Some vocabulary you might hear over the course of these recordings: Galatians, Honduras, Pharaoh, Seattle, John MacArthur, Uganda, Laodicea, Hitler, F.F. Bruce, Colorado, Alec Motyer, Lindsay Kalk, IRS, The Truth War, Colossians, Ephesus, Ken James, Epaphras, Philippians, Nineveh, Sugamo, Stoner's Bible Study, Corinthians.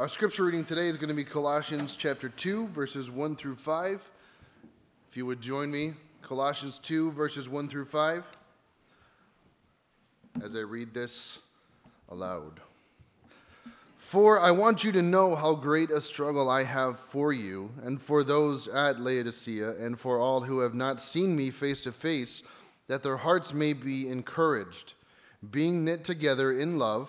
Our scripture reading today is going to be Colossians chapter 2, verses 1 through 5. If you would join me, Colossians 2, verses 1 through 5, as I read this aloud. For I want you to know how great a struggle I have for you, and for those at Laodicea, and for all who have not seen me face to face, that their hearts may be encouraged, being knit together in love,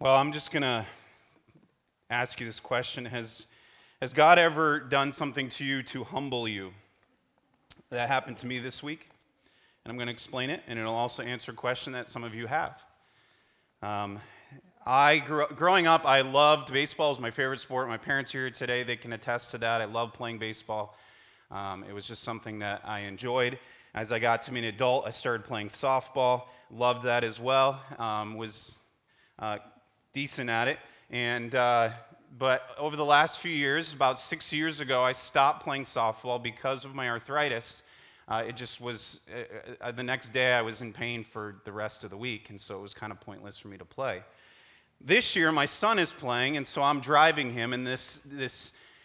Well, I'm just going to ask you this question. Has God ever done something to you to humble you? That happened to me this week, and I'm going to explain it, and it'll also answer a question that some of you have. Growing up, I loved baseball. It was my favorite sport. My parents are here today. They can attest to that. I loved playing baseball. It was just something that I enjoyed. As I got to be an adult, I started playing softball. Loved that as well. Decent at it, but over the last few years, about 6 years ago, I stopped playing softball because of my arthritis. The next day I was in pain for the rest of the week, and so it was kind of pointless for me to play. This year, my son is playing, and so I'm driving him, and this,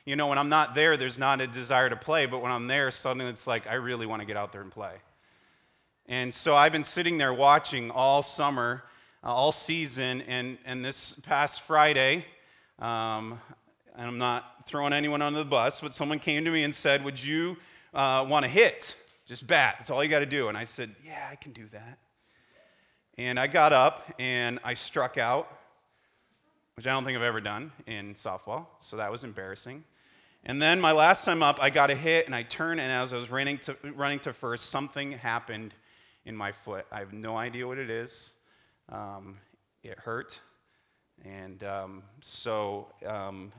when I'm not there, there's not a desire to play, but when I'm there, suddenly it's like, I really want to get out there and play. And so I've been sitting there watching all summer, all season, and this past Friday, and I'm not throwing anyone under the bus, but someone came to me and said, would you want to hit? Just bat. That's all you got to do. And I said, yeah, I can do that. And I got up, and I struck out, which I don't think I've ever done in softball, so that was embarrassing. And then my last time up, I got a hit, and I turned, and as I was running to first, something happened in my foot. I have no idea what it is. It hurt, and so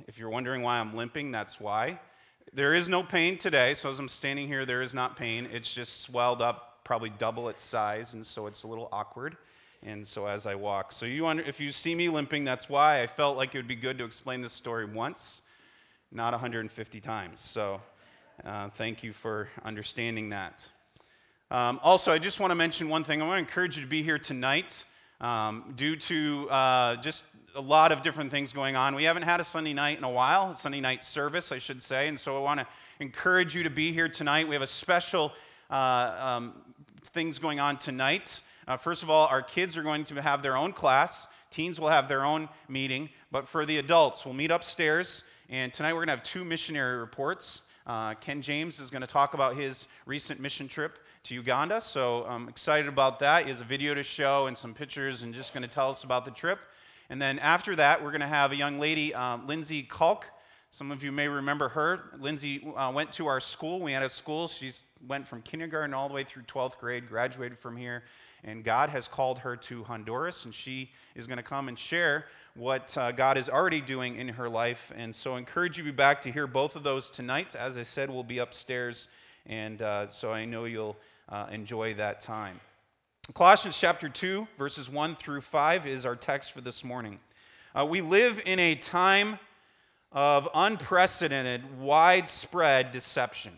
if you're wondering why I'm limping, that's why. There is no pain today, so as I'm standing here, there is not pain. It's just swelled up, probably double its size, and so it's a little awkward, and so as I walk. So if you see me limping, that's why. I felt like it would be good to explain this story once, not 150 times, so thank you for understanding that. Also, I just want to mention one thing. I want to encourage you to be here tonight. Due to just a lot of different things going on. We haven't had a Sunday night in a while, a Sunday night service, I should say, and so I want to encourage you to be here tonight. We have a special things going on tonight. First of all, our kids are going to have their own class. Teens will have their own meeting, but for the adults, we'll meet upstairs, and tonight we're going to have two missionary reports. Ken James is going to talk about his recent mission trip to Uganda, so I'm excited about that. He has a video to show and some pictures and just going to tell us about the trip. And then after that, we're going to have a young lady, Lindsay Kalk. Some of you may remember her. Lindsay went to our school. We had a school. She went from kindergarten all the way through 12th grade, graduated from here, and God has called her to Honduras, and she is going to come and share what God is already doing in her life. And so I encourage you to be back to hear both of those tonight. As I said, we'll be upstairs, and so I know you'll enjoy that time. Colossians chapter 2, verses 1 through 5 is our text for this morning. We live in a time of unprecedented, widespread deception.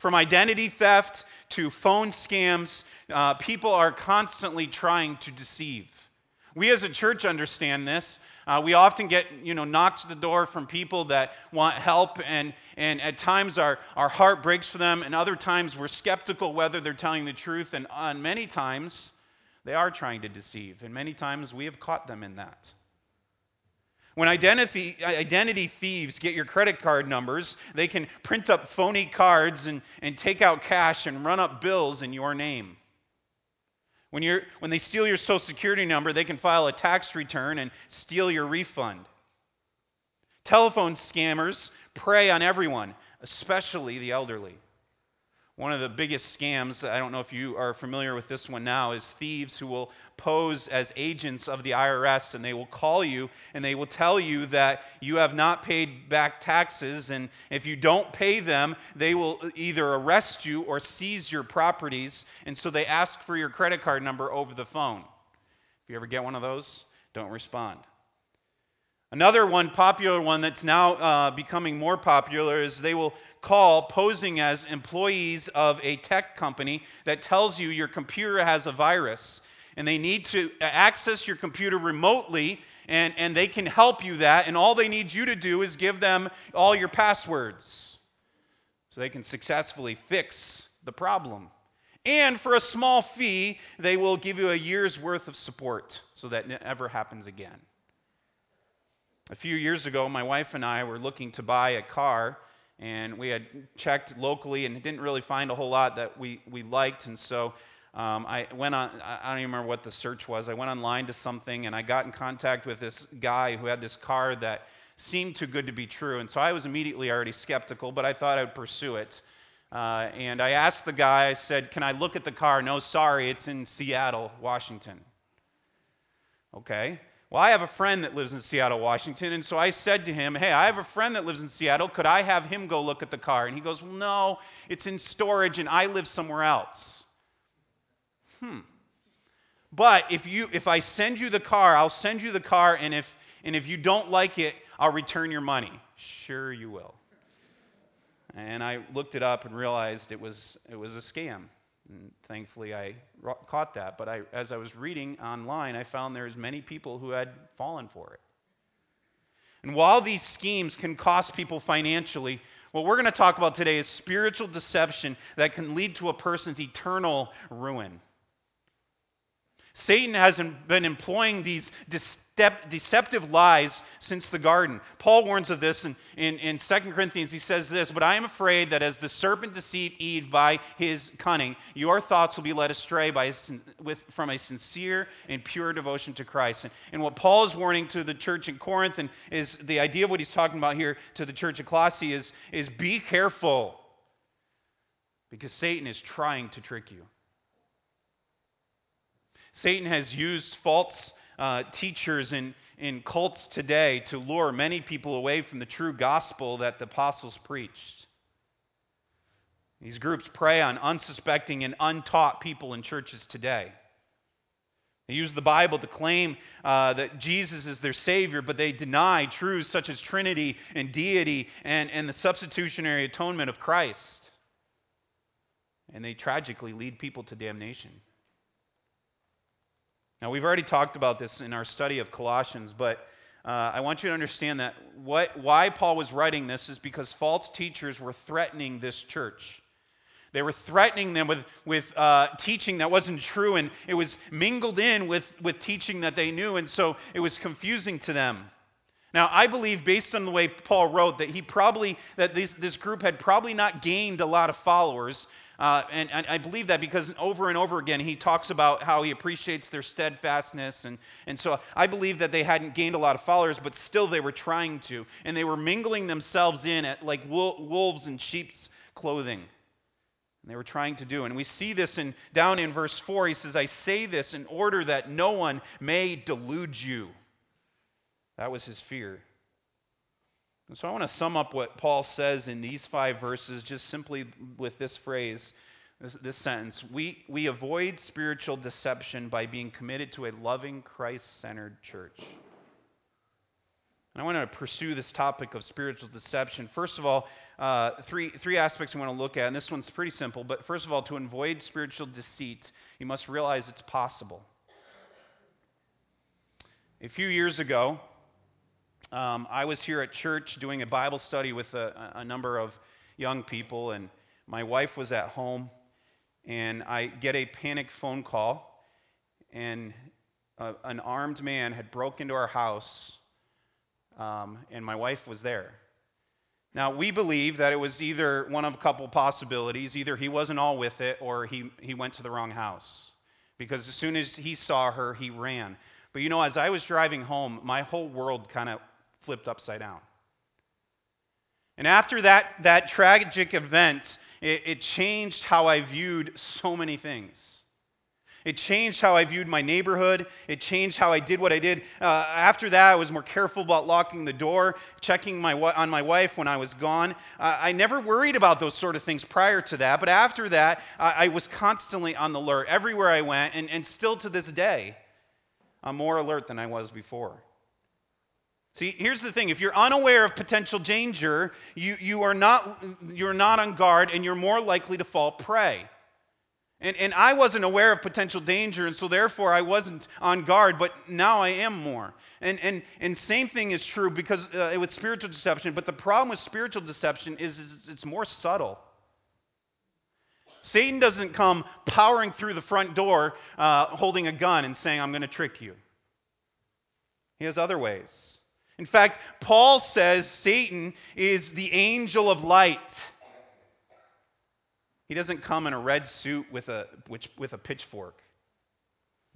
From identity theft to phone scams, people are constantly trying to deceive. We as a church understand this. We often get, knocks at the door from people that want help, and at times our heart breaks for them, and other times we're skeptical whether they're telling the truth, and many times they are trying to deceive, and many times we have caught them in that. When identity thieves get your credit card numbers, they can print up phony cards and take out cash and run up bills in your name. When they steal your Social Security number, they can file a tax return and steal your refund. Telephone scammers prey on everyone, especially the elderly. One of the biggest scams, I don't know if you are familiar with this one now, is thieves who will pose as agents of the IRS, and they will call you and they will tell you that you have not paid back taxes, and if you don't pay them, they will either arrest you or seize your properties, and so they ask for your credit card number over the phone. If you ever get one of those, don't respond. Another one, popular one that's now becoming more popular, is they will call posing as employees of a tech company that tells you your computer has a virus and they need to access your computer remotely, and they can help you that, and all they need you to do is give them all your passwords so they can successfully fix the problem. And for a small fee, they will give you a year's worth of support so that never happens again. A few years ago, my wife and I were looking to buy a car, and we had checked locally and didn't really find a whole lot that we liked, and so I went on, I don't even remember what the search was, I went online to something, and I got in contact with this guy who had this car that seemed too good to be true, and so I was immediately already skeptical, but I thought I would pursue it, and I asked the guy, I said, "Can I look at the car?" "No, sorry, it's in Seattle, Washington." Okay. Well, I have a friend that lives in Seattle, Washington, and so I said to him, "Hey, I have a friend that lives in Seattle. Could I have him go look at the car?" And he goes, "Well, no, it's in storage, and I live somewhere else." But if I send you the car, I'll send you the car, and if you don't like it, I'll return your money." "Sure, you will." And I looked it up and realized it was a scam. And thankfully, I caught that. But as I was reading online, I found there's many people who had fallen for it. And while these schemes can cost people financially, what we're going to talk about today is spiritual deception that can lead to a person's eternal ruin. Satan has been employing these deceptive lies since the garden. Paul warns of this in 2 Corinthians. He says this, "But I am afraid that as the serpent deceived Eve by his cunning, your thoughts will be led astray from a sincere and pure devotion to Christ." And what Paul is warning to the church in Corinth, and is the idea of what he's talking about here to the church at Colossae, is be careful, because Satan is trying to trick you. Satan has used false teachers in cults today to lure many people away from the true gospel that the apostles preached. These groups prey on unsuspecting and untaught people in churches today. They use the Bible to claim that Jesus is their Savior, but they deny truths such as Trinity and deity and the substitutionary atonement of Christ. And they tragically lead people to damnation. Now, we've already talked about this in our study of Colossians, but I want you to understand that why Paul was writing this is because false teachers were threatening this church. They were threatening them with teaching that wasn't true, and it was mingled in with teaching that they knew, and so it was confusing to them. Now, I believe, based on the way Paul wrote, that this group had probably not gained a lot of followers. And I believe that because over and over again he talks about how he appreciates their steadfastness. And so I believe that they hadn't gained a lot of followers, but still they were trying to. And they were mingling themselves in at like wolves in sheep's clothing. And they were trying to do. And we see this down in verse 4. He says, "I say this in order that no one may delude you." That was his fear. And so I want to sum up what Paul says in these 5 verses just simply with this phrase, this sentence. We avoid spiritual deception by being committed to a loving, Christ-centered church. And I want to pursue this topic of spiritual deception. First of all, three aspects we want to look at, and this one's pretty simple. But first of all, to avoid spiritual deceit, you must realize it's possible. A few years ago, I was here at church doing a Bible study with a number of young people, and my wife was at home, and I get a panic phone call, and an armed man had broken into our house, and my wife was there. Now, we believe that it was either one of a couple possibilities. Either he wasn't all with it, or he went to the wrong house, because as soon as he saw her, he ran. But you know, as I was driving home, my whole world kind of flipped upside down. And after that tragic event, It changed how I viewed so many things. It changed how I viewed my neighborhood. It changed how I did what I did. After that, I was more careful about locking the door, checking on my wife when I was gone. I never worried about those sort of things prior to that, but after that, I was constantly on the alert everywhere I went, and still to this day, I'm more alert than I was before. See, here's the thing. If you're unaware of potential danger, you're not on guard, and you're more likely to fall prey. And I wasn't aware of potential danger, and so therefore I wasn't on guard, but now I am more. And same thing is true because with spiritual deception, but the problem with spiritual deception is it's more subtle. Satan doesn't come powering through the front door holding a gun and saying, I'm going to trick you. He has other ways. In fact, Paul says Satan is the angel of light. He doesn't come in a red suit with a pitchfork,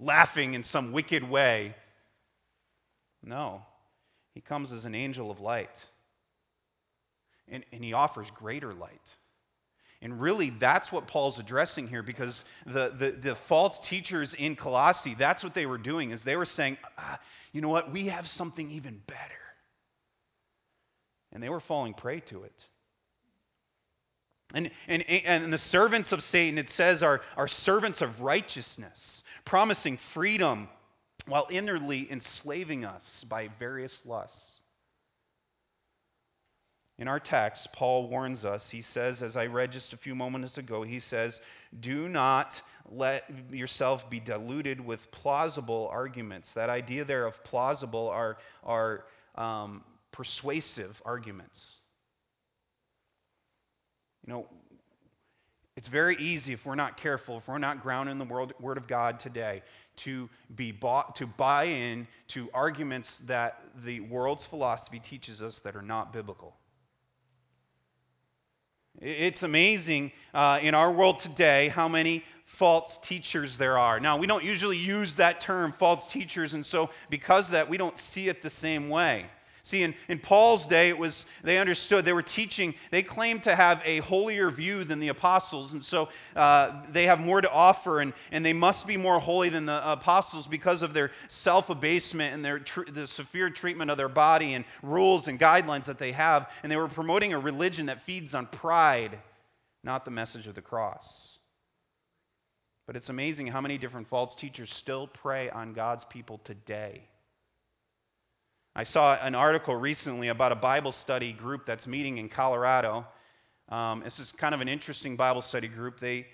laughing in some wicked way. No, he comes as an angel of light. And he offers greater light. And really, that's what Paul's addressing here, because the false teachers in Colossae, that's what they were doing, is they were saying, you know what, we have something even better. And they were falling prey to it. And the servants of Satan, it says, are servants of righteousness, promising freedom while inwardly enslaving us by various lusts. In our text, Paul warns us. He says, as I read just a few moments ago, he says, do not let yourself be deluded with plausible arguments. That idea there of plausible are persuasive arguments. You know, it's very easy if we're not careful, if we're not grounded in the Word of God today, to buy in to arguments that the world's philosophy teaches us that are not biblical. It's amazing in our world today how many false teachers there are. Now, we don't usually use that term, false teachers, and so because of that, we don't see it the same way. See, in Paul's day, it was they understood, they were teaching, they claimed to have a holier view than the apostles, and so they have more to offer, and they must be more holy than the apostles because of their self-abasement and their the severe treatment of their body and rules and guidelines that they have, and they were promoting a religion that feeds on pride, not the message of the cross. But it's amazing how many different false teachers still prey on God's people today. I saw an article recently about a Bible study group that's meeting in Colorado. This is kind of an interesting Bible study group. They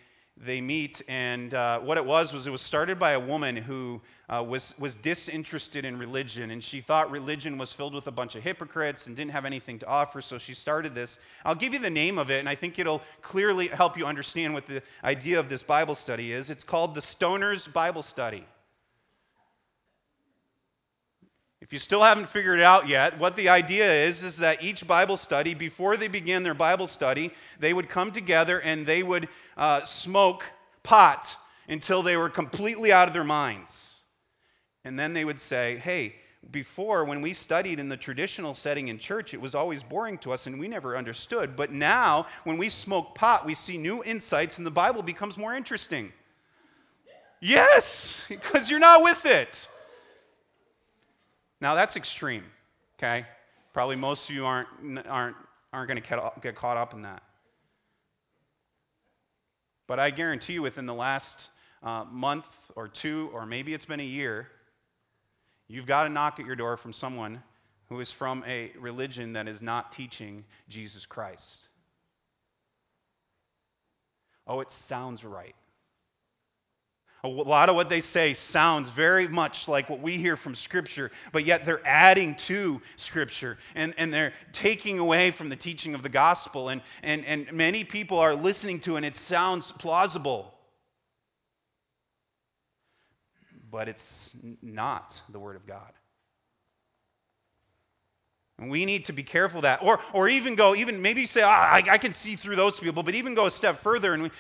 meet, and what it was started by a woman who was disinterested in religion, and she thought religion was filled with a bunch of hypocrites and didn't have anything to offer, so she started this. I'll give you the name of it, and I think it'll clearly help you understand what the idea of this Bible study is. It's called the Stoner's Bible Study. If you still haven't figured it out yet, what the idea is that each Bible study, before they begin their Bible study, they would come together and they would smoke pot until they were completely out of their minds. And then they would say, hey, before when we studied in the traditional setting in church, it was always boring to us and we never understood. But now, when we smoke pot, we see new insights and the Bible becomes more interesting. Yes, because you're not with it. Now that's extreme, okay? Probably most of you aren't going to get caught up in that. But I guarantee you, within the last month or two, or maybe it's been a year, you've got a knock at your door from someone who is from a religion that is not teaching Jesus Christ. Oh, it sounds right. A lot of what they say sounds very much like what we hear from Scripture, but yet they're adding to Scripture, and they're taking away from the teaching of the gospel, and many people are listening to it, and it sounds plausible. But it's not the Word of God. And we need to be careful of that. Or even go, even maybe you say, I can see through those people, but even go a step further. And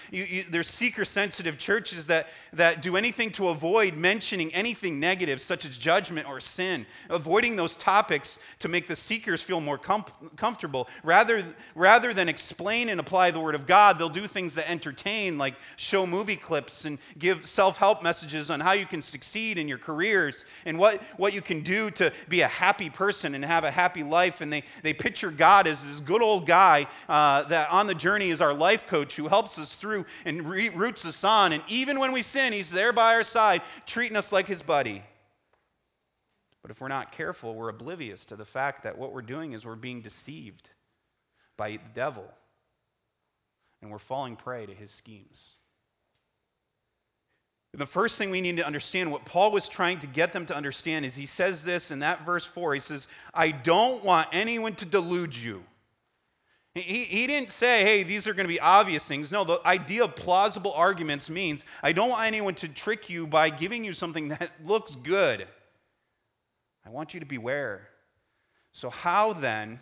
there's seeker-sensitive churches that do anything to avoid mentioning anything negative, such as judgment or sin, avoiding those topics to make the seekers feel more comfortable. Rather than explain and apply the Word of God, they'll do things that entertain, like show movie clips and give self-help messages on how you can succeed in your careers and what you can do to be a happy person and have a happy life, and they picture God as this good old guy that on the journey is our life coach who helps us through and roots us on, and even when we sin, he's there by our side treating us like his buddy. But if we're not careful, we're oblivious to the fact that what we're doing is we're being deceived by the devil, and we're falling prey to his schemes. The first thing we need to understand, what Paul was trying to get them to understand, is he says this in that verse 4. He says, I don't want anyone to delude you. He didn't say, hey, these are going to be obvious things. No, the idea of plausible arguments means I don't want anyone to trick you by giving you something that looks good. I want you to beware. So how then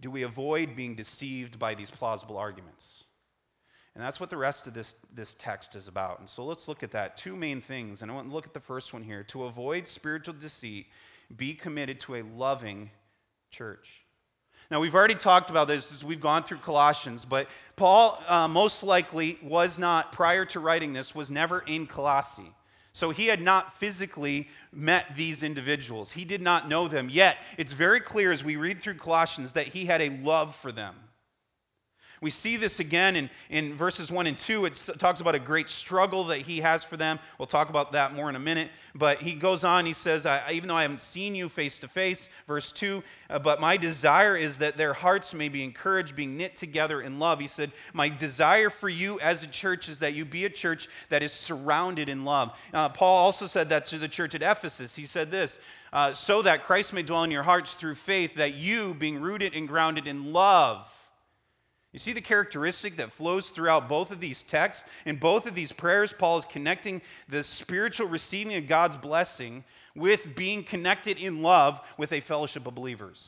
do we avoid being deceived by these plausible arguments? And that's what the rest of this text is about. And so let's look at that. Two main things. And I want to look at the first one here. To avoid spiritual deceit, be committed to a loving church. Now, we've already talked about this as we've gone through Colossians, but Paul most likely was not, prior to writing this, was never in Colossae. So he had not physically met these individuals. He did not know them. Yet, it's very clear as we read through Colossians that he had a love for them. We see this again in verses 1 and 2. It talks about a great struggle that he has for them. We'll talk about that more in a minute. But he goes on, he says, even though I haven't seen you face to face, verse 2, but my desire is that their hearts may be encouraged, being knit together in love. He said, my desire for you as a church is that you be a church that is surrounded in love. Paul also said that to the church at Ephesus. He said this, so that Christ may dwell in your hearts through faith, that you, being rooted and grounded in love. You see the characteristic that flows throughout both of these texts. In both of these prayers, Paul is connecting the spiritual receiving of God's blessing with being connected in love with a fellowship of believers.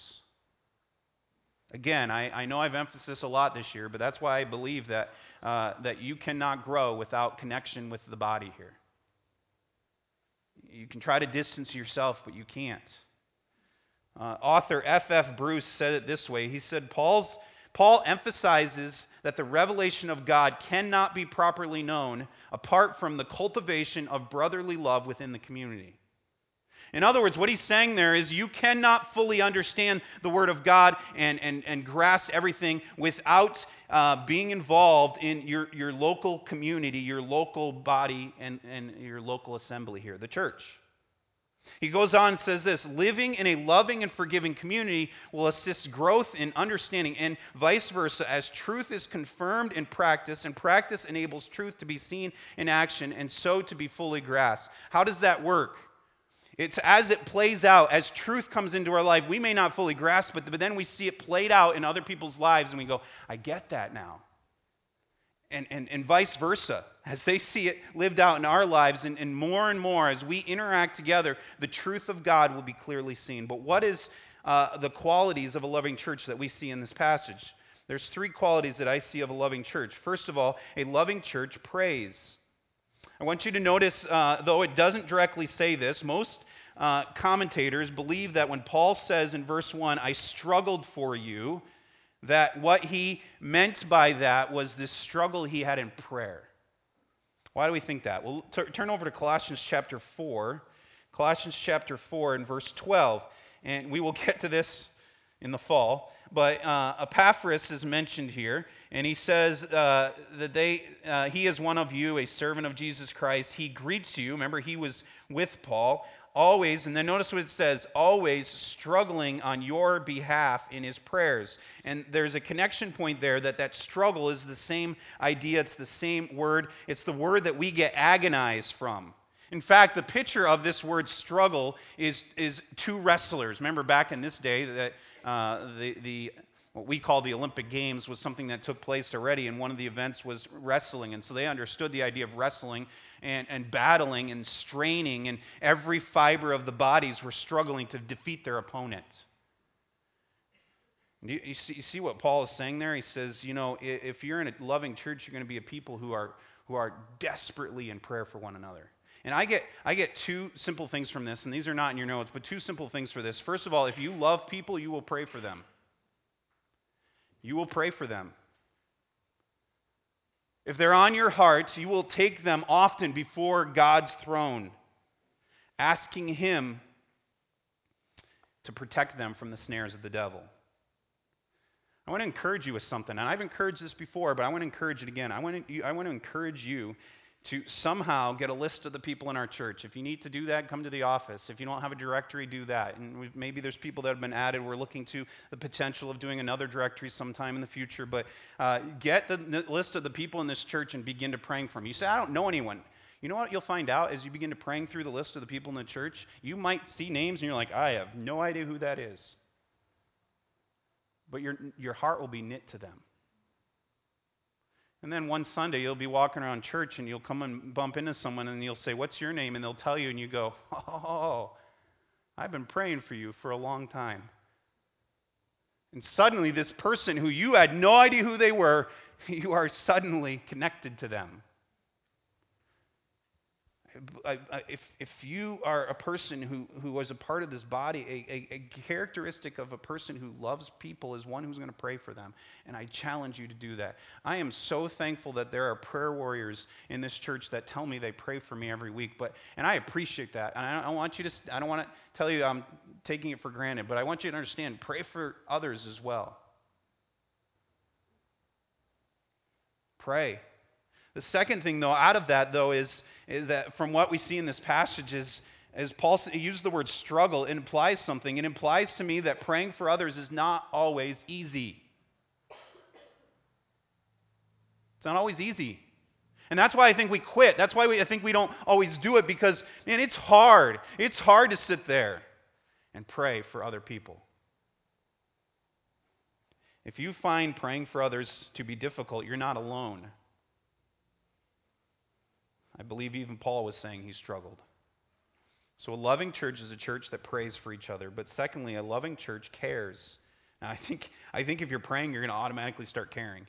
Again, I know I've emphasized this a lot this year, but that's why I believe that you cannot grow without connection with the body here. You can try to distance yourself, but you can't. Author F.F. Bruce said it this way. He said, Paul emphasizes that the revelation of God cannot be properly known apart from the cultivation of brotherly love within the community. In other words, what he's saying there is you cannot fully understand the Word of God and grasp everything without being involved in your local community, your local body, and your local assembly here, the church. He goes on and says this, living in a loving and forgiving community will assist growth in understanding, and vice versa, as truth is confirmed in practice, and practice enables truth to be seen in action, and so to be fully grasped. How does that work? It's as it plays out, as truth comes into our life, we may not fully grasp it, but then we see it played out in other people's lives, and we go, I get that now. And vice versa, as they see it lived out in our lives, and more as we interact together, the truth of God will be clearly seen. But what is the qualities of a loving church that we see in this passage? There's three qualities that I see of a loving church. First of all, a loving church prays. I want you to notice, though it doesn't directly say this, most commentators believe that when Paul says in verse 1, I struggled for you, that what he meant by that was this struggle he had in prayer. Why do we think that? Well, turn over to Colossians chapter 4. Colossians chapter 4 and verse 12. And we will get to this in the fall. But Epaphras is mentioned here. And he says that he is one of you, a servant of Jesus Christ. He greets you. Remember, he was with Paul. Always, and then notice what it says, always struggling on your behalf in his prayers. And there's a connection point there that struggle is the same idea, it's the same word, it's the word that we get agonized from. In fact, the picture of this word struggle is two wrestlers. Remember back in this day that what we call the Olympic Games was something that took place already, and one of the events was wrestling. And so they understood the idea of wrestling and battling and straining, and every fiber of the bodies were struggling to defeat their opponent. You see what Paul is saying there? He says, you know, if you're in a loving church, you're going to be a people who are desperately in prayer for one another. And I get two simple things from this, and these are not in your notes, but two simple things for this. First of all, if you love people, you will pray for them. You will pray for them. If they're on your hearts, you will take them often before God's throne, asking Him to protect them from the snares of the devil. I want to encourage you with something, and I've encouraged this before, but I want to encourage it again. I want to encourage you to somehow get a list of the people in our church. If you need to do that, come to the office. If you don't have a directory, do that. And maybe there's people that have been added. We're looking to the potential of doing another directory sometime in the future. But get the list of the people in this church and begin to praying for them. You say, I don't know anyone. You know what you'll find out as you begin to praying through the list of the people in the church? You might see names and you're like, I have no idea who that is. But your heart will be knit to them. And then one Sunday, you'll be walking around church, and you'll come and bump into someone, and you'll say, what's your name? And they'll tell you, and you go, oh, I've been praying for you for a long time. And suddenly, this person who you had no idea who they were, you are suddenly connected to them. If you are a person who was a part of this body, a characteristic of a person who loves people is one who's going to pray for them. And I challenge you to do that. I am so thankful that there are prayer warriors in this church that tell me they pray for me every week. And I appreciate that. And I don't want to tell you I'm taking it for granted, but I want you to understand, pray for others as well. Pray. The second thing, though, out of that, though, is that from what we see in this passage is Paul used the word struggle. It implies something. It implies to me that praying for others is not always easy. It's not always easy. And that's why I think we quit. That's why I think we don't always do it, because, man, it's hard. It's hard to sit there and pray for other people. If you find praying for others to be difficult, you're not alone. I believe even Paul was saying he struggled. So a loving church is a church that prays for each other. But secondly, a loving church cares. Now, I think if you're praying, you're going to automatically start caring.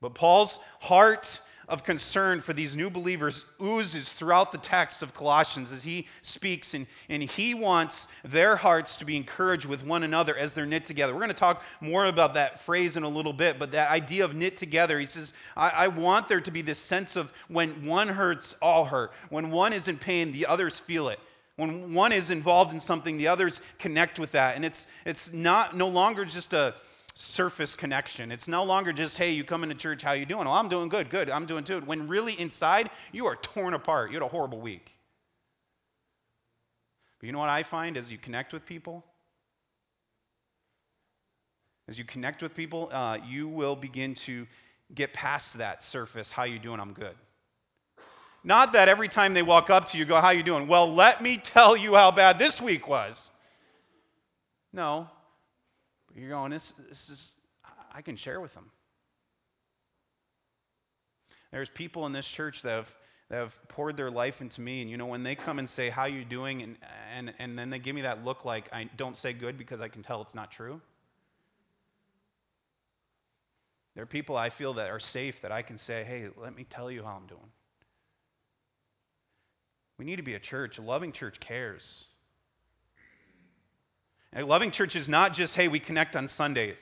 But Paul's heart of concern for these new believers oozes throughout the text of Colossians as he speaks, and he wants their hearts to be encouraged with one another as they're knit together. We're going to talk more about that phrase in a little bit, but that idea of knit together, he says, I want there to be this sense of when one hurts, all hurt. When one is in pain, the others feel it. When one is involved in something, the others connect with that. And it's not no longer just a surface connection. It's no longer just, hey, you come into church, how you doing? Well, I'm doing good, I'm doing too. When really inside, you are torn apart. You had a horrible week. But you know what I find as you connect with people? You will begin to get past that surface, how you doing, I'm good. Not that every time they walk up to you, go, how you doing? Well, let me tell you how bad this week was. No. You're going, this is, I can share with them. There's people in this church that have poured their life into me, and you know, when they come and say, how you doing? And then they give me that look like I don't say good because I can tell it's not true. There are people I feel that are safe that I can say, hey, let me tell you how I'm doing. We need to be a church. A loving church cares. A loving church is not just, hey, we connect on Sundays.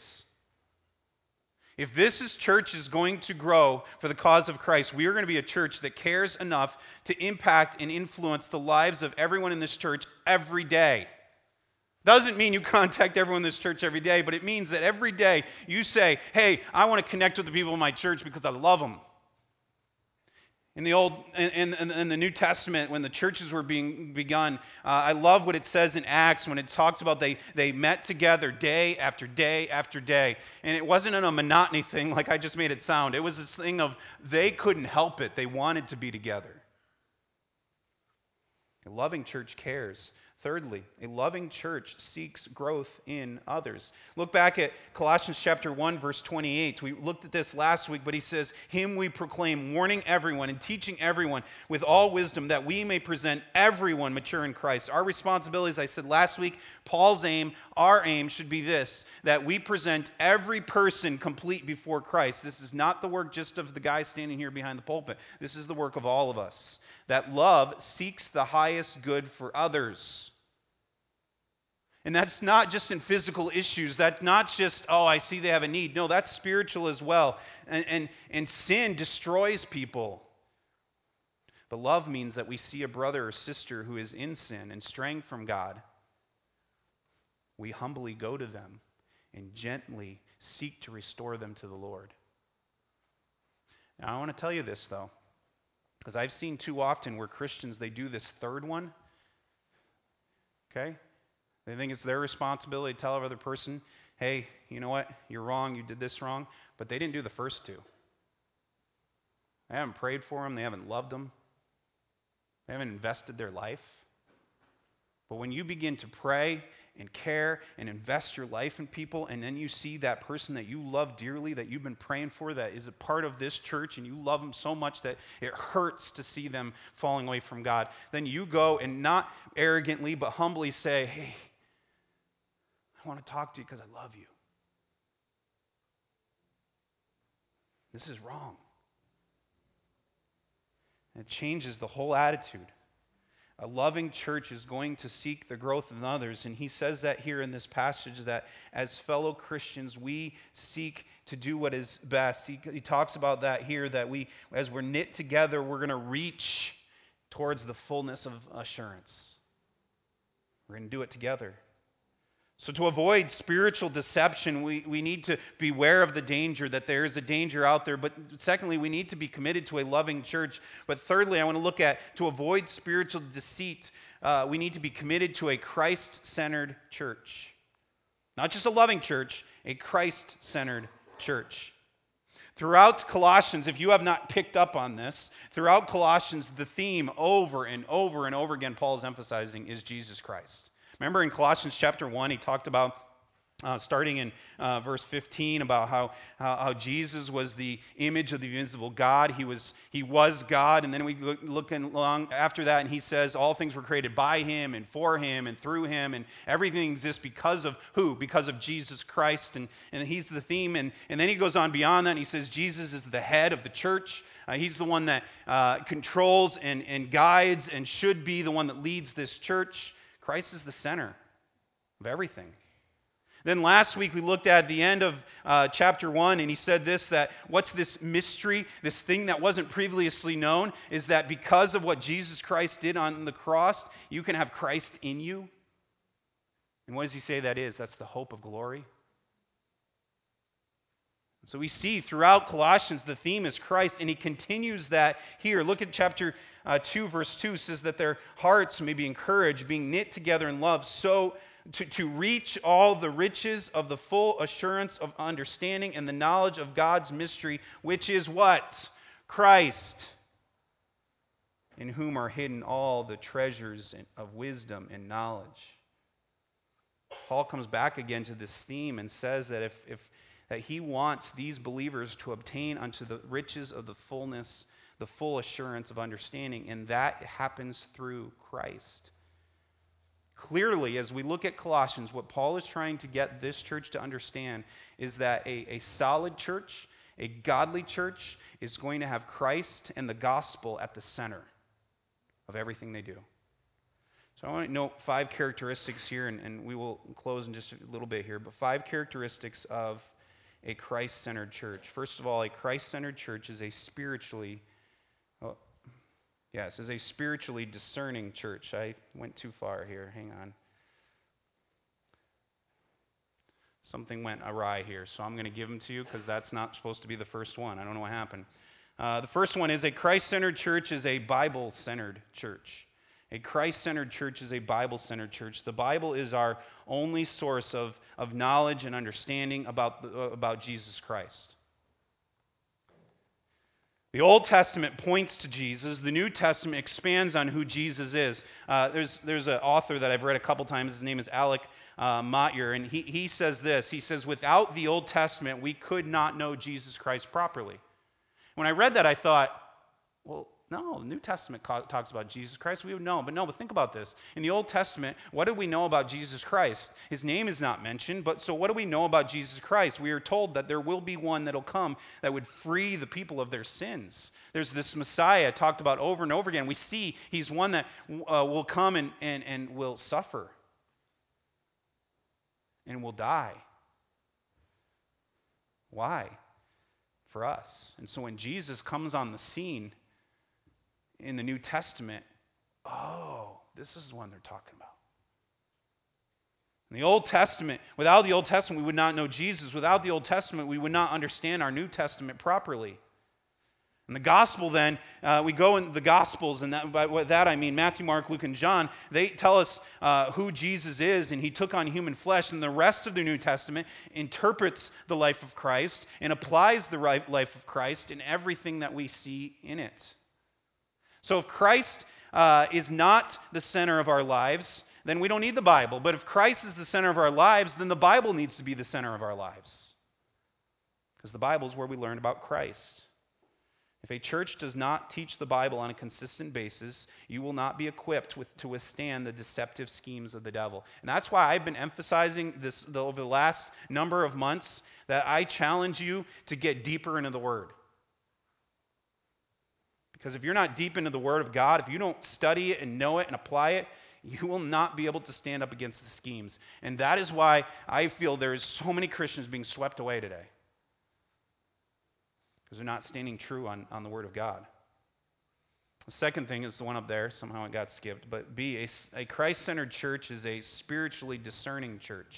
If this church is going to grow for the cause of Christ, we are going to be a church that cares enough to impact and influence the lives of everyone in this church every day. Doesn't mean you contact everyone in this church every day, but it means that every day you say, hey, I want to connect with the people in my church because I love them. In the Old in the New Testament, when the churches were being begun, I love what it says in Acts when it talks about they met together day after day after day. And it wasn't a monotony thing like I just made it sound. It was this thing of they couldn't help it. They wanted to be together. A loving church cares. Thirdly, a loving church seeks growth in others. Look back at Colossians chapter 1, verse 28. We looked at this last week, but he says, "Him we proclaim, warning everyone and teaching everyone with all wisdom, that we may present everyone mature in Christ." Our responsibilities, I said last week, Paul's aim, our aim should be this, that we present every person complete before Christ. This is not the work just of the guy standing here behind the pulpit. This is the work of all of us. That love seeks the highest good for others. And that's not just in physical issues. That's not just, oh, I see they have a need. No, that's spiritual as well. And sin destroys people. But love means that we see a brother or sister who is in sin and straying from God. We humbly go to them and gently seek to restore them to the Lord. Now, I want to tell you this, though, because I've seen too often where Christians, they do this third one. Okay? They think it's their responsibility to tell another person, hey, you know what, you're wrong, you did this wrong, but they didn't do the first two. They haven't prayed for them, they haven't loved them, they haven't invested their life. But when you begin to pray and care and invest your life in people, and then you see that person that you love dearly, that you've been praying for, that is a part of this church, and you love them so much that it hurts to see them falling away from God, then you go and not arrogantly but humbly say, hey, I want to talk to you because I love you. This is wrong. And it changes the whole attitude. A loving church is going to seek the growth in others, and he says that here in this passage, that as fellow Christians, we seek to do what is best. He talks about that here, that we, as we're knit together, we're going to reach towards the fullness of assurance. We're going to do it together. So to avoid spiritual deception, we need to beware of the danger, that there is a danger out there. But secondly, we need to be committed to a loving church. But thirdly, I want to look at, to avoid spiritual deceit, we need to be committed to a Christ-centered church. Not just a loving church, a Christ-centered church. Throughout Colossians, if you have not picked up on this, throughout Colossians, the theme over and over and over again Paul is emphasizing is Jesus Christ. Remember in Colossians chapter 1, he talked about, starting in verse 15, about how Jesus was the image of the invisible God. He was God. And then we look along after that, and he says all things were created by him and for him and through him, and everything exists because of who? Because of Jesus Christ. And he's the theme. And then he goes on beyond that, and he says Jesus is the head of the church. He's the one that controls and guides and should be the one that leads this church. Christ is the center of everything. Then last week we looked at the end of chapter 1, and he said this, that what's this mystery, this thing that wasn't previously known, is that because of what Jesus Christ did on the cross, you can have Christ in you. And what does he say that is? That's the hope of glory. So we see throughout Colossians the theme is Christ, and he continues that here. Look at chapter 2, verse 2, says that their hearts may be encouraged, being knit together in love, so to reach all the riches of the full assurance of understanding and the knowledge of God's mystery, which is what? Christ, in whom are hidden all the treasures of wisdom and knowledge. Paul comes back again to this theme and says that that he wants these believers to obtain unto the riches of the fullness, the full assurance of understanding, and that happens through Christ. Clearly, as we look at Colossians, what Paul is trying to get this church to understand is that a solid church, a godly church, is going to have Christ and the gospel at the center of everything they do. So I want to note 5 characteristics here, and we will close in just a little bit here, but 5 characteristics of a Christ-centered church. First of all, a Christ-centered church is a spiritually discerning church. I went too far here. Hang on. Something went awry here, so I'm going to give them to you because that's not supposed to be the first one. I don't know what happened. The first one is a Christ-centered church is a Bible-centered church. A Christ-centered church is a Bible-centered church. The Bible is our only source of knowledge and understanding about Jesus Christ. The Old Testament points to Jesus. The New Testament expands on who Jesus is. There's an author that I've read a couple times. His name is Alec Motyer, and he says this. He says, without the Old Testament, we could not know Jesus Christ properly. When I read that, I thought, well, no, the New Testament talks about Jesus Christ. We would know. But think about this. In the Old Testament, what do we know about Jesus Christ? His name is not mentioned, but so what do we know about Jesus Christ? We are told that there will be one that will come that would free the people of their sins. There's this Messiah talked about over and over again. We see he's one that will come and will suffer and will die. Why? For us. And so when Jesus comes on the scene in the New Testament, oh, this is the one they're talking about. In the Old Testament, without the Old Testament, we would not know Jesus. Without the Old Testament, we would not understand our New Testament properly. And the gospel then, we go in the gospels, and by that I mean Matthew, Mark, Luke, and John. They tell us who Jesus is, and he took on human flesh, and the rest of the New Testament interprets the life of Christ and applies the life of Christ in everything that we see in it. So if Christ is not the center of our lives, then we don't need the Bible. But if Christ is the center of our lives, then the Bible needs to be the center of our lives. Because the Bible is where we learn about Christ. If a church does not teach the Bible on a consistent basis, you will not be equipped to withstand the deceptive schemes of the devil. And that's why I've been emphasizing this over the last number of months, that I challenge you to get deeper into the Word. Because if you're not deep into the Word of God, if you don't study it and know it and apply it, you will not be able to stand up against the schemes. And that is why I feel there is so many Christians being swept away today. Because they're not standing true on the Word of God. The second thing is the one up there. Somehow it got skipped. But B, a Christ-centered church is a spiritually discerning church.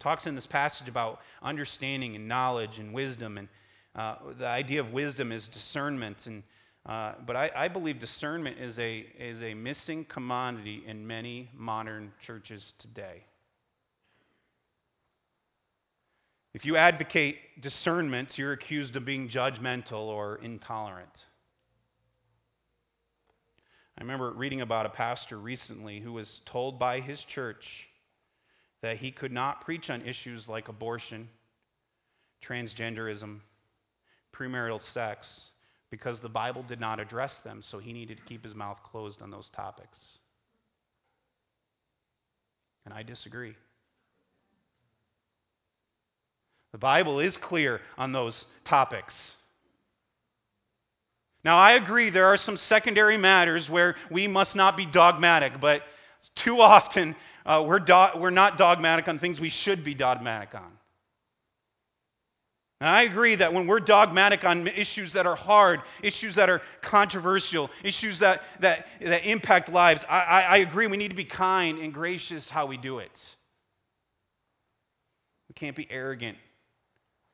Talks in this passage about understanding and knowledge and wisdom, and the idea of wisdom is discernment, but I believe discernment is a missing commodity in many modern churches today. If you advocate discernment, you're accused of being judgmental or intolerant. I remember reading about a pastor recently who was told by his church that he could not preach on issues like abortion, transgenderism, premarital sex, because the Bible did not address them, so he needed to keep his mouth closed on those topics. And I disagree. The Bible is clear on those topics. Now, I agree there are some secondary matters where we must not be dogmatic, but too often we're not dogmatic on things we should be dogmatic on. And I agree that when we're dogmatic on issues that are hard, issues that are controversial, issues that impact lives, I agree we need to be kind and gracious how we do it. We can't be arrogant.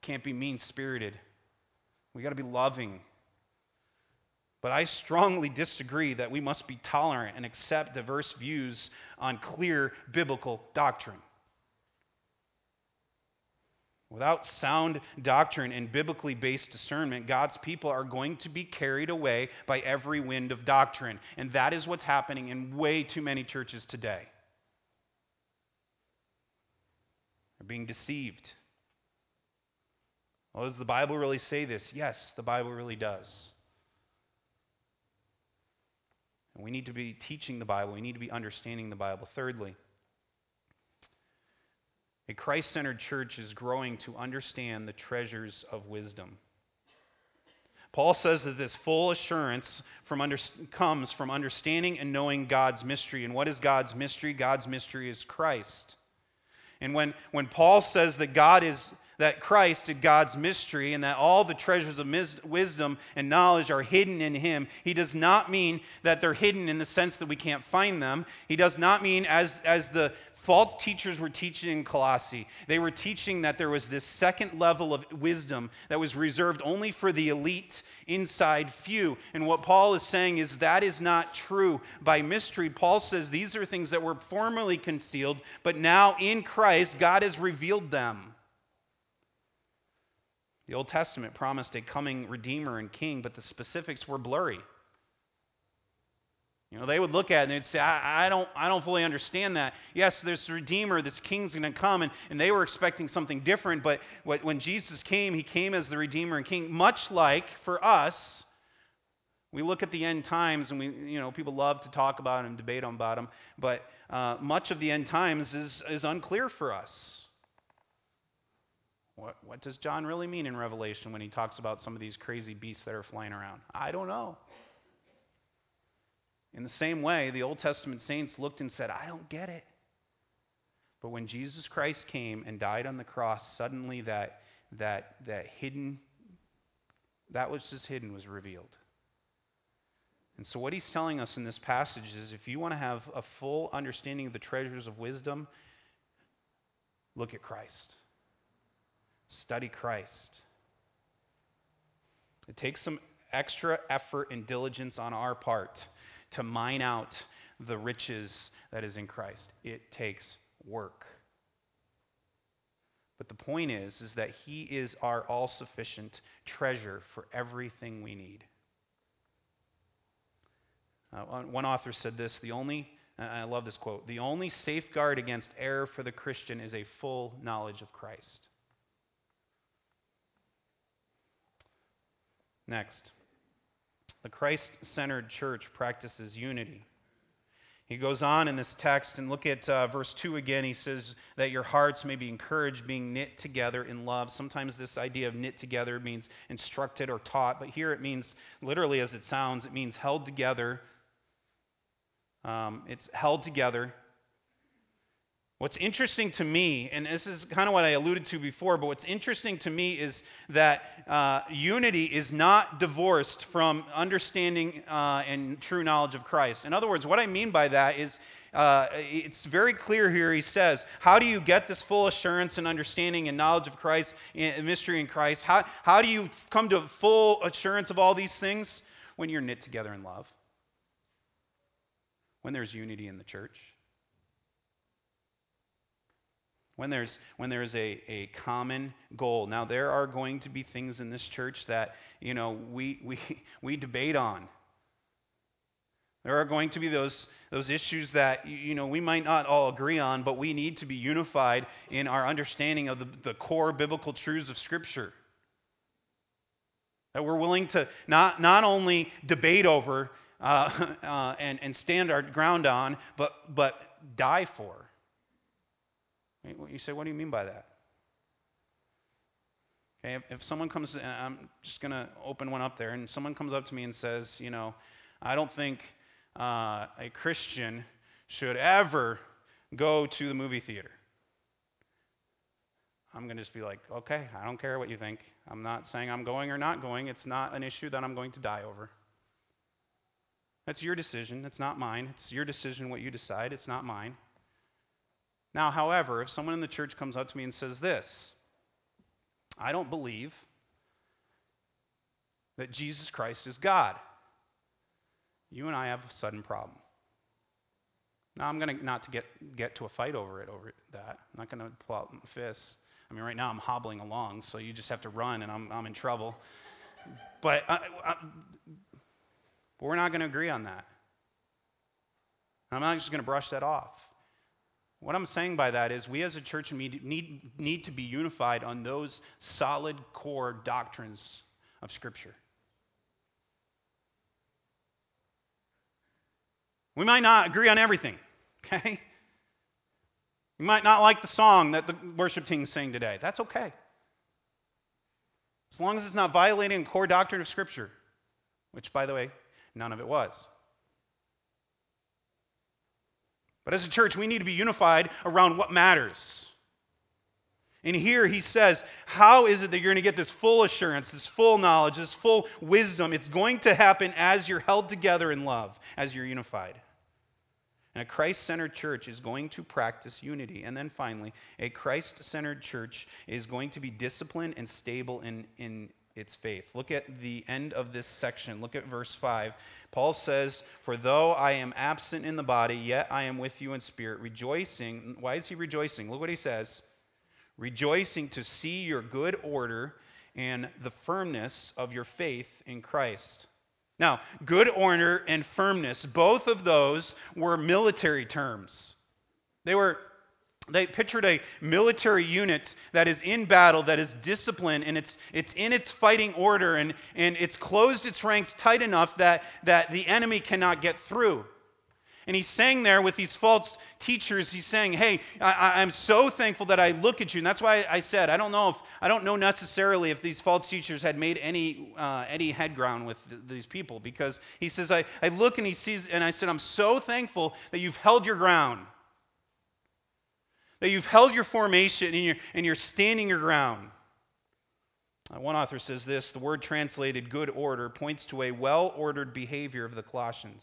We can't be mean-spirited. We've got to be loving. But I strongly disagree that we must be tolerant and accept diverse views on clear biblical doctrine. Without sound doctrine and biblically based discernment, God's people are going to be carried away by every wind of doctrine. And that is what's happening in way too many churches today. They're being deceived. Well, does the Bible really say this? Yes, the Bible really does. And we need to be teaching the Bible. We need to be understanding the Bible. Thirdly, a Christ-centered church is growing to understand the treasures of wisdom. Paul says that this full assurance comes from understanding and knowing God's mystery. And what is God's mystery? God's mystery is Christ. And when Paul says that Christ is God's mystery and that all the treasures of wisdom and knowledge are hidden in Him, he does not mean that they're hidden in the sense that we can't find them. He does not mean as the false teachers were teaching in Colossae. They were teaching that there was this second level of wisdom that was reserved only for the elite inside few. And what Paul is saying is that is not true. By mystery, Paul says these are things that were formerly concealed, but now in Christ, God has revealed them. The Old Testament promised a coming Redeemer and King, but the specifics were blurry. You know, they would look at it and they'd say, I don't fully understand that. Yes, this Redeemer, this King's going to come, and they were expecting something different, but when Jesus came, he came as the Redeemer and King. Much like for us, we look at the end times, and we, you know, people love to talk about them, debate about them, but much of the end times is unclear for us. What does John really mean in Revelation when he talks about some of these crazy beasts that are flying around? I don't know. In the same way, the Old Testament saints looked and said, I don't get it. But when Jesus Christ came and died on the cross, suddenly that which is hidden was revealed. And so what he's telling us in this passage is, if you want to have a full understanding of the treasures of wisdom, look at Christ. Study Christ. It takes some extra effort and diligence on our part to mine out the riches that is in Christ. It takes work. But the point is that he is our all-sufficient treasure for everything we need. One author said this, I love this quote, the only safeguard against error for the Christian is a full knowledge of Christ. Next, the Christ-centered church practices unity. He goes on in this text, and look at verse 2 again. He says that your hearts may be encouraged, being knit together in love. Sometimes this idea of knit together means instructed or taught, but here it means, literally as it sounds, it means held together. It's held together. What's interesting to me, and this is kind of what I alluded to before, but what's interesting to me is that unity is not divorced from understanding and true knowledge of Christ. In other words, what I mean by that is it's very clear here. He says, how do you get this full assurance and understanding and knowledge of Christ, and mystery in Christ? How do you come to a full assurance of all these things? When you're knit together in love. When there's unity in the church. When there's a common goal. Now, there are going to be things in this church that, you know, we debate on. There are going to be those issues that, you know, we might not all agree on, but we need to be unified in our understanding of the core biblical truths of Scripture. That we're willing to not only debate over and stand our ground on, but die for. You say, what do you mean by that? Okay, if someone comes, and I'm just going to open one up there, and someone comes up to me and says, you know, I don't think a Christian should ever go to the movie theater. I'm going to just be like, okay, I don't care what you think. I'm not saying I'm going or not going. It's not an issue that I'm going to die over. That's your decision. That's not mine. It's your decision what you decide. It's not mine. Now, however, if someone in the church comes up to me and says this, I don't believe that Jesus Christ is God, you and I have a sudden problem. Now, I'm going to not to get to a fight over that. I'm not going to pull out my fists. I mean, right now I'm hobbling along, so you just have to run, and I'm in trouble. But we're not going to agree on that. I'm not just going to brush that off. What I'm saying by that is we as a church need to be unified on those solid core doctrines of Scripture. We might not agree on everything, okay? You might not like the song that the worship team sang today. That's okay. As long as it's not violating core doctrine of Scripture, which, by the way, none of it was. But as a church, we need to be unified around what matters. And here he says, how is it that you're going to get this full assurance, this full knowledge, this full wisdom? It's going to happen as you're held together in love, as you're unified. And a Christ-centered church is going to practice unity. And then finally, a Christ-centered church is going to be disciplined and stable in its faith. Look at the end of this section. Look at verse 5. Paul says, for though I am absent in the body, yet I am with you in spirit, rejoicing. Why is he rejoicing? Look what he says. Rejoicing to see your good order and the firmness of your faith in Christ. Now, good order and firmness, both of those were military terms. They pictured a military unit that is in battle, that is disciplined, and it's in its fighting order, and it's closed its ranks tight enough that the enemy cannot get through. And he's saying there with these false teachers, he's saying, hey, I'm so thankful that I look at you. And that's why I said, I don't know necessarily if these false teachers had made any head ground with these people, because he says, I look and he sees, and I said, I'm so thankful that you've held your ground. That you've held your formation and you're standing your ground. One author says this: the word translated good order points to a well-ordered behavior of the Colossians.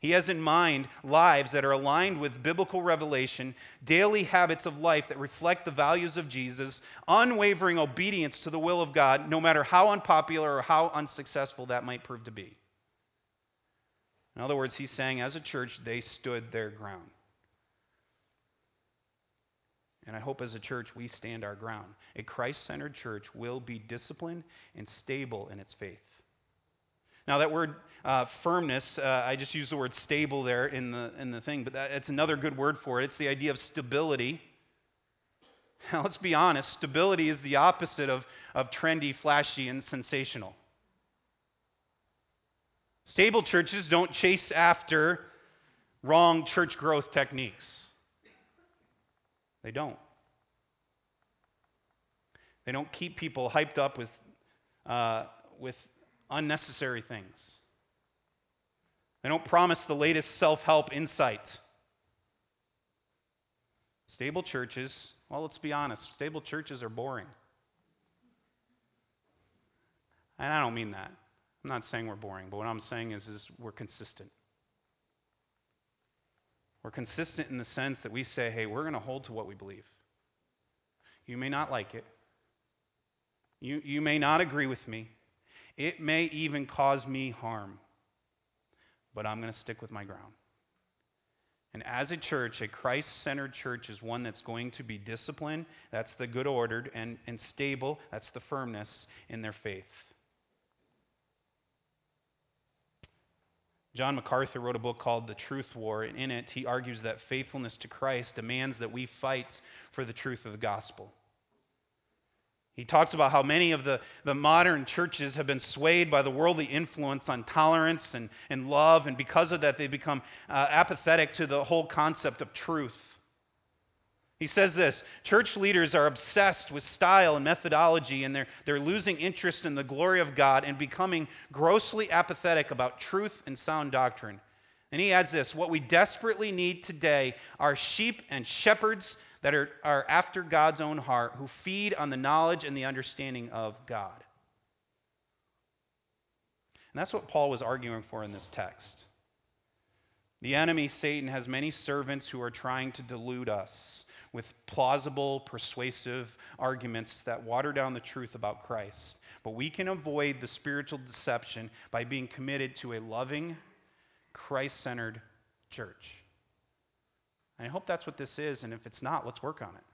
He has in mind lives that are aligned with biblical revelation, daily habits of life that reflect the values of Jesus, unwavering obedience to the will of God, no matter how unpopular or how unsuccessful that might prove to be. In other words, he's saying as a church, they stood their ground. And I hope as a church we stand our ground. A Christ-centered church will be disciplined and stable in its faith. Now that word firmness, I just used the word stable there in the thing, but it's another good word for it. It's the idea of stability. Now let's be honest, stability is the opposite of trendy, flashy, and sensational. Stable churches don't chase after wrong church growth techniques. They don't. They don't keep people hyped up with unnecessary things. They don't promise the latest self-help insight. Stable churches, well, let's be honest, stable churches are boring. And I don't mean that. I'm not saying we're boring, but what I'm saying is we're consistent. We're consistent in the sense that we say, hey, we're going to hold to what we believe. You may not like it. You may not agree with me. It may even cause me harm. But I'm going to stick with my ground. And as a church, a Christ-centered church is one that's going to be disciplined. That's the good ordered and stable. That's the firmness in their faith. John MacArthur wrote a book called The Truth War, and in it he argues that faithfulness to Christ demands that we fight for the truth of the gospel. He talks about how many of the modern churches have been swayed by the worldly influence on tolerance and love, and because of that they become apathetic to the whole concept of truth. He says this: church leaders are obsessed with style and methodology, and they're losing interest in the glory of God and becoming grossly apathetic about truth and sound doctrine. And he adds this: what we desperately need today are sheep and shepherds that are after God's own heart, who feed on the knowledge and the understanding of God. And that's what Paul was arguing for in this text. The enemy, Satan, has many servants who are trying to delude us with plausible, persuasive arguments that water down the truth about Christ. But we can avoid the spiritual deception by being committed to a loving, Christ-centered church. And I hope that's what this is, and if it's not, let's work on it.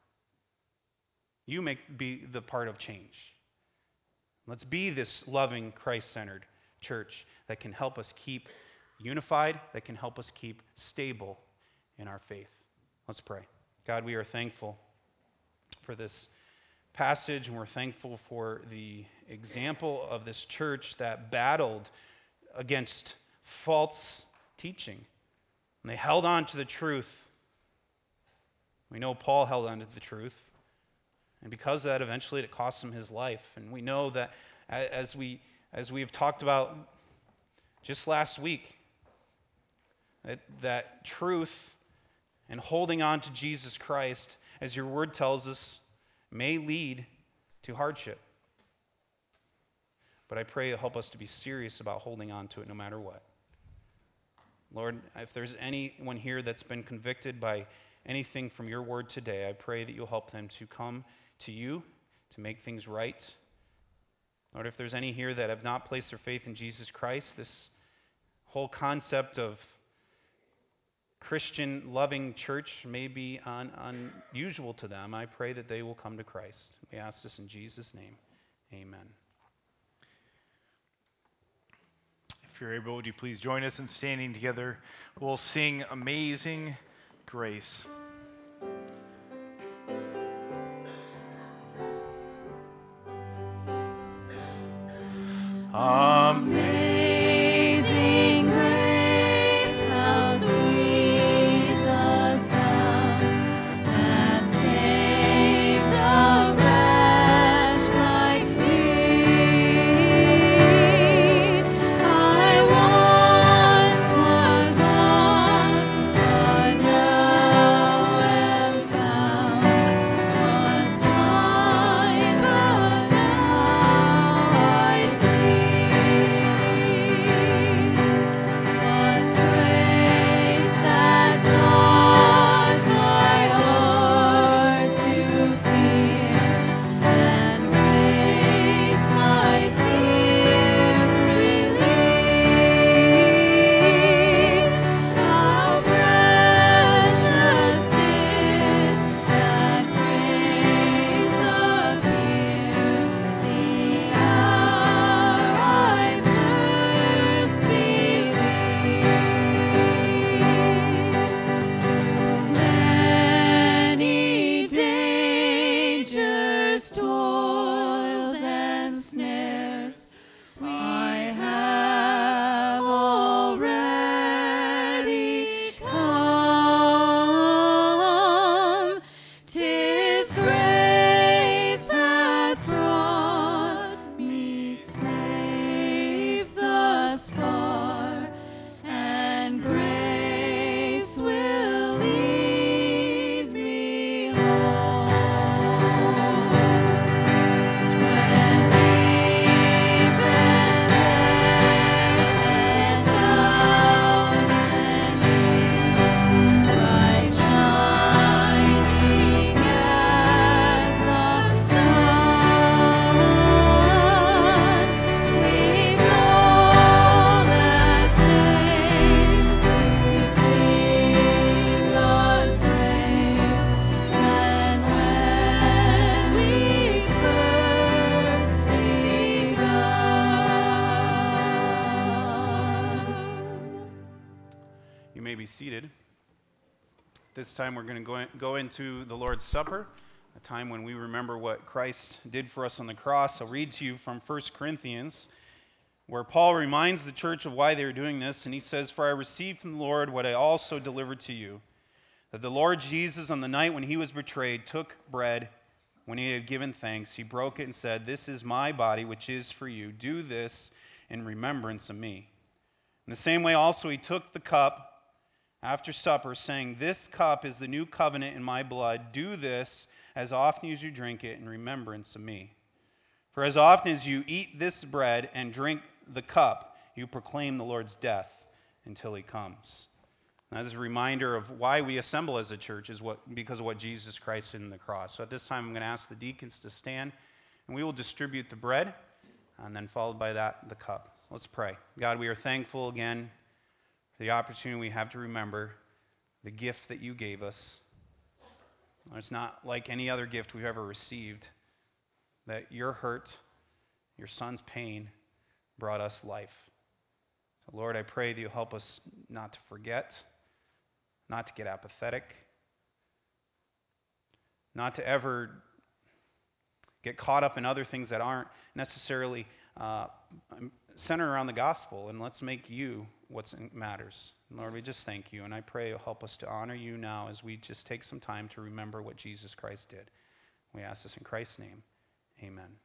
You may be the part of change. Let's be this loving, Christ-centered church that can help us keep unified, that can help us keep stable in our faith. Let's pray. God, we are thankful for this passage, and we're thankful for the example of this church that battled against false teaching. And they held on to the truth. We know Paul held on to the truth, and because of that, eventually it cost him his life. And we know that as we have talked about just last week, that truth and holding on to Jesus Christ, as your word tells us, may lead to hardship. But I pray you'll help us to be serious about holding on to it no matter what. Lord, if there's anyone here that's been convicted by anything from your word today, I pray that you'll help them to come to you to make things right. Lord, if there's any here that have not placed their faith in Jesus Christ, this whole concept of Christian loving church may be unusual to them. I pray that they will come to Christ. We ask this in Jesus' name. Amen. If you're able, would you please join us in standing together? We'll sing Amazing Grace. Amazing grace, how sweet the sound that saved a wretch like me. I once was lost, but now am found, was blind, but now This time we're going to go into the Lord's Supper, a time when we remember what Christ did for us on the cross. I'll read to you from 1 Corinthians, where Paul reminds the church of why they are doing this, and he says, "For I received from the Lord what I also delivered to you, that the Lord Jesus on the night when he was betrayed took bread. When he had given thanks, he broke it and said, 'This is my body, which is for you. Do this in remembrance of me.' In the same way also he took the cup after supper, saying, 'This cup is the new covenant in my blood. Do this as often as you drink it in remembrance of me. For as often as you eat this bread and drink the cup, you proclaim the Lord's death until he comes.'" Now, this is a reminder of why we assemble as a church, is because of what Jesus Christ did on the cross. So at this time, I'm going to ask the deacons to stand, and we will distribute the bread, and then followed by that, the cup. Let's pray. God, we are thankful again, the opportunity we have to remember the gift that you gave us. It's not like any other gift we've ever received, that your hurt, your son's pain brought us life. So Lord, I pray that you help us not to forget, not to get apathetic, not to ever get caught up in other things that aren't necessarily centered around the gospel, and let's make you what matters. And Lord, we just thank you, and I pray you'll help us to honor you now as we just take some time to remember what Jesus Christ did. We ask this in Christ's name. Amen.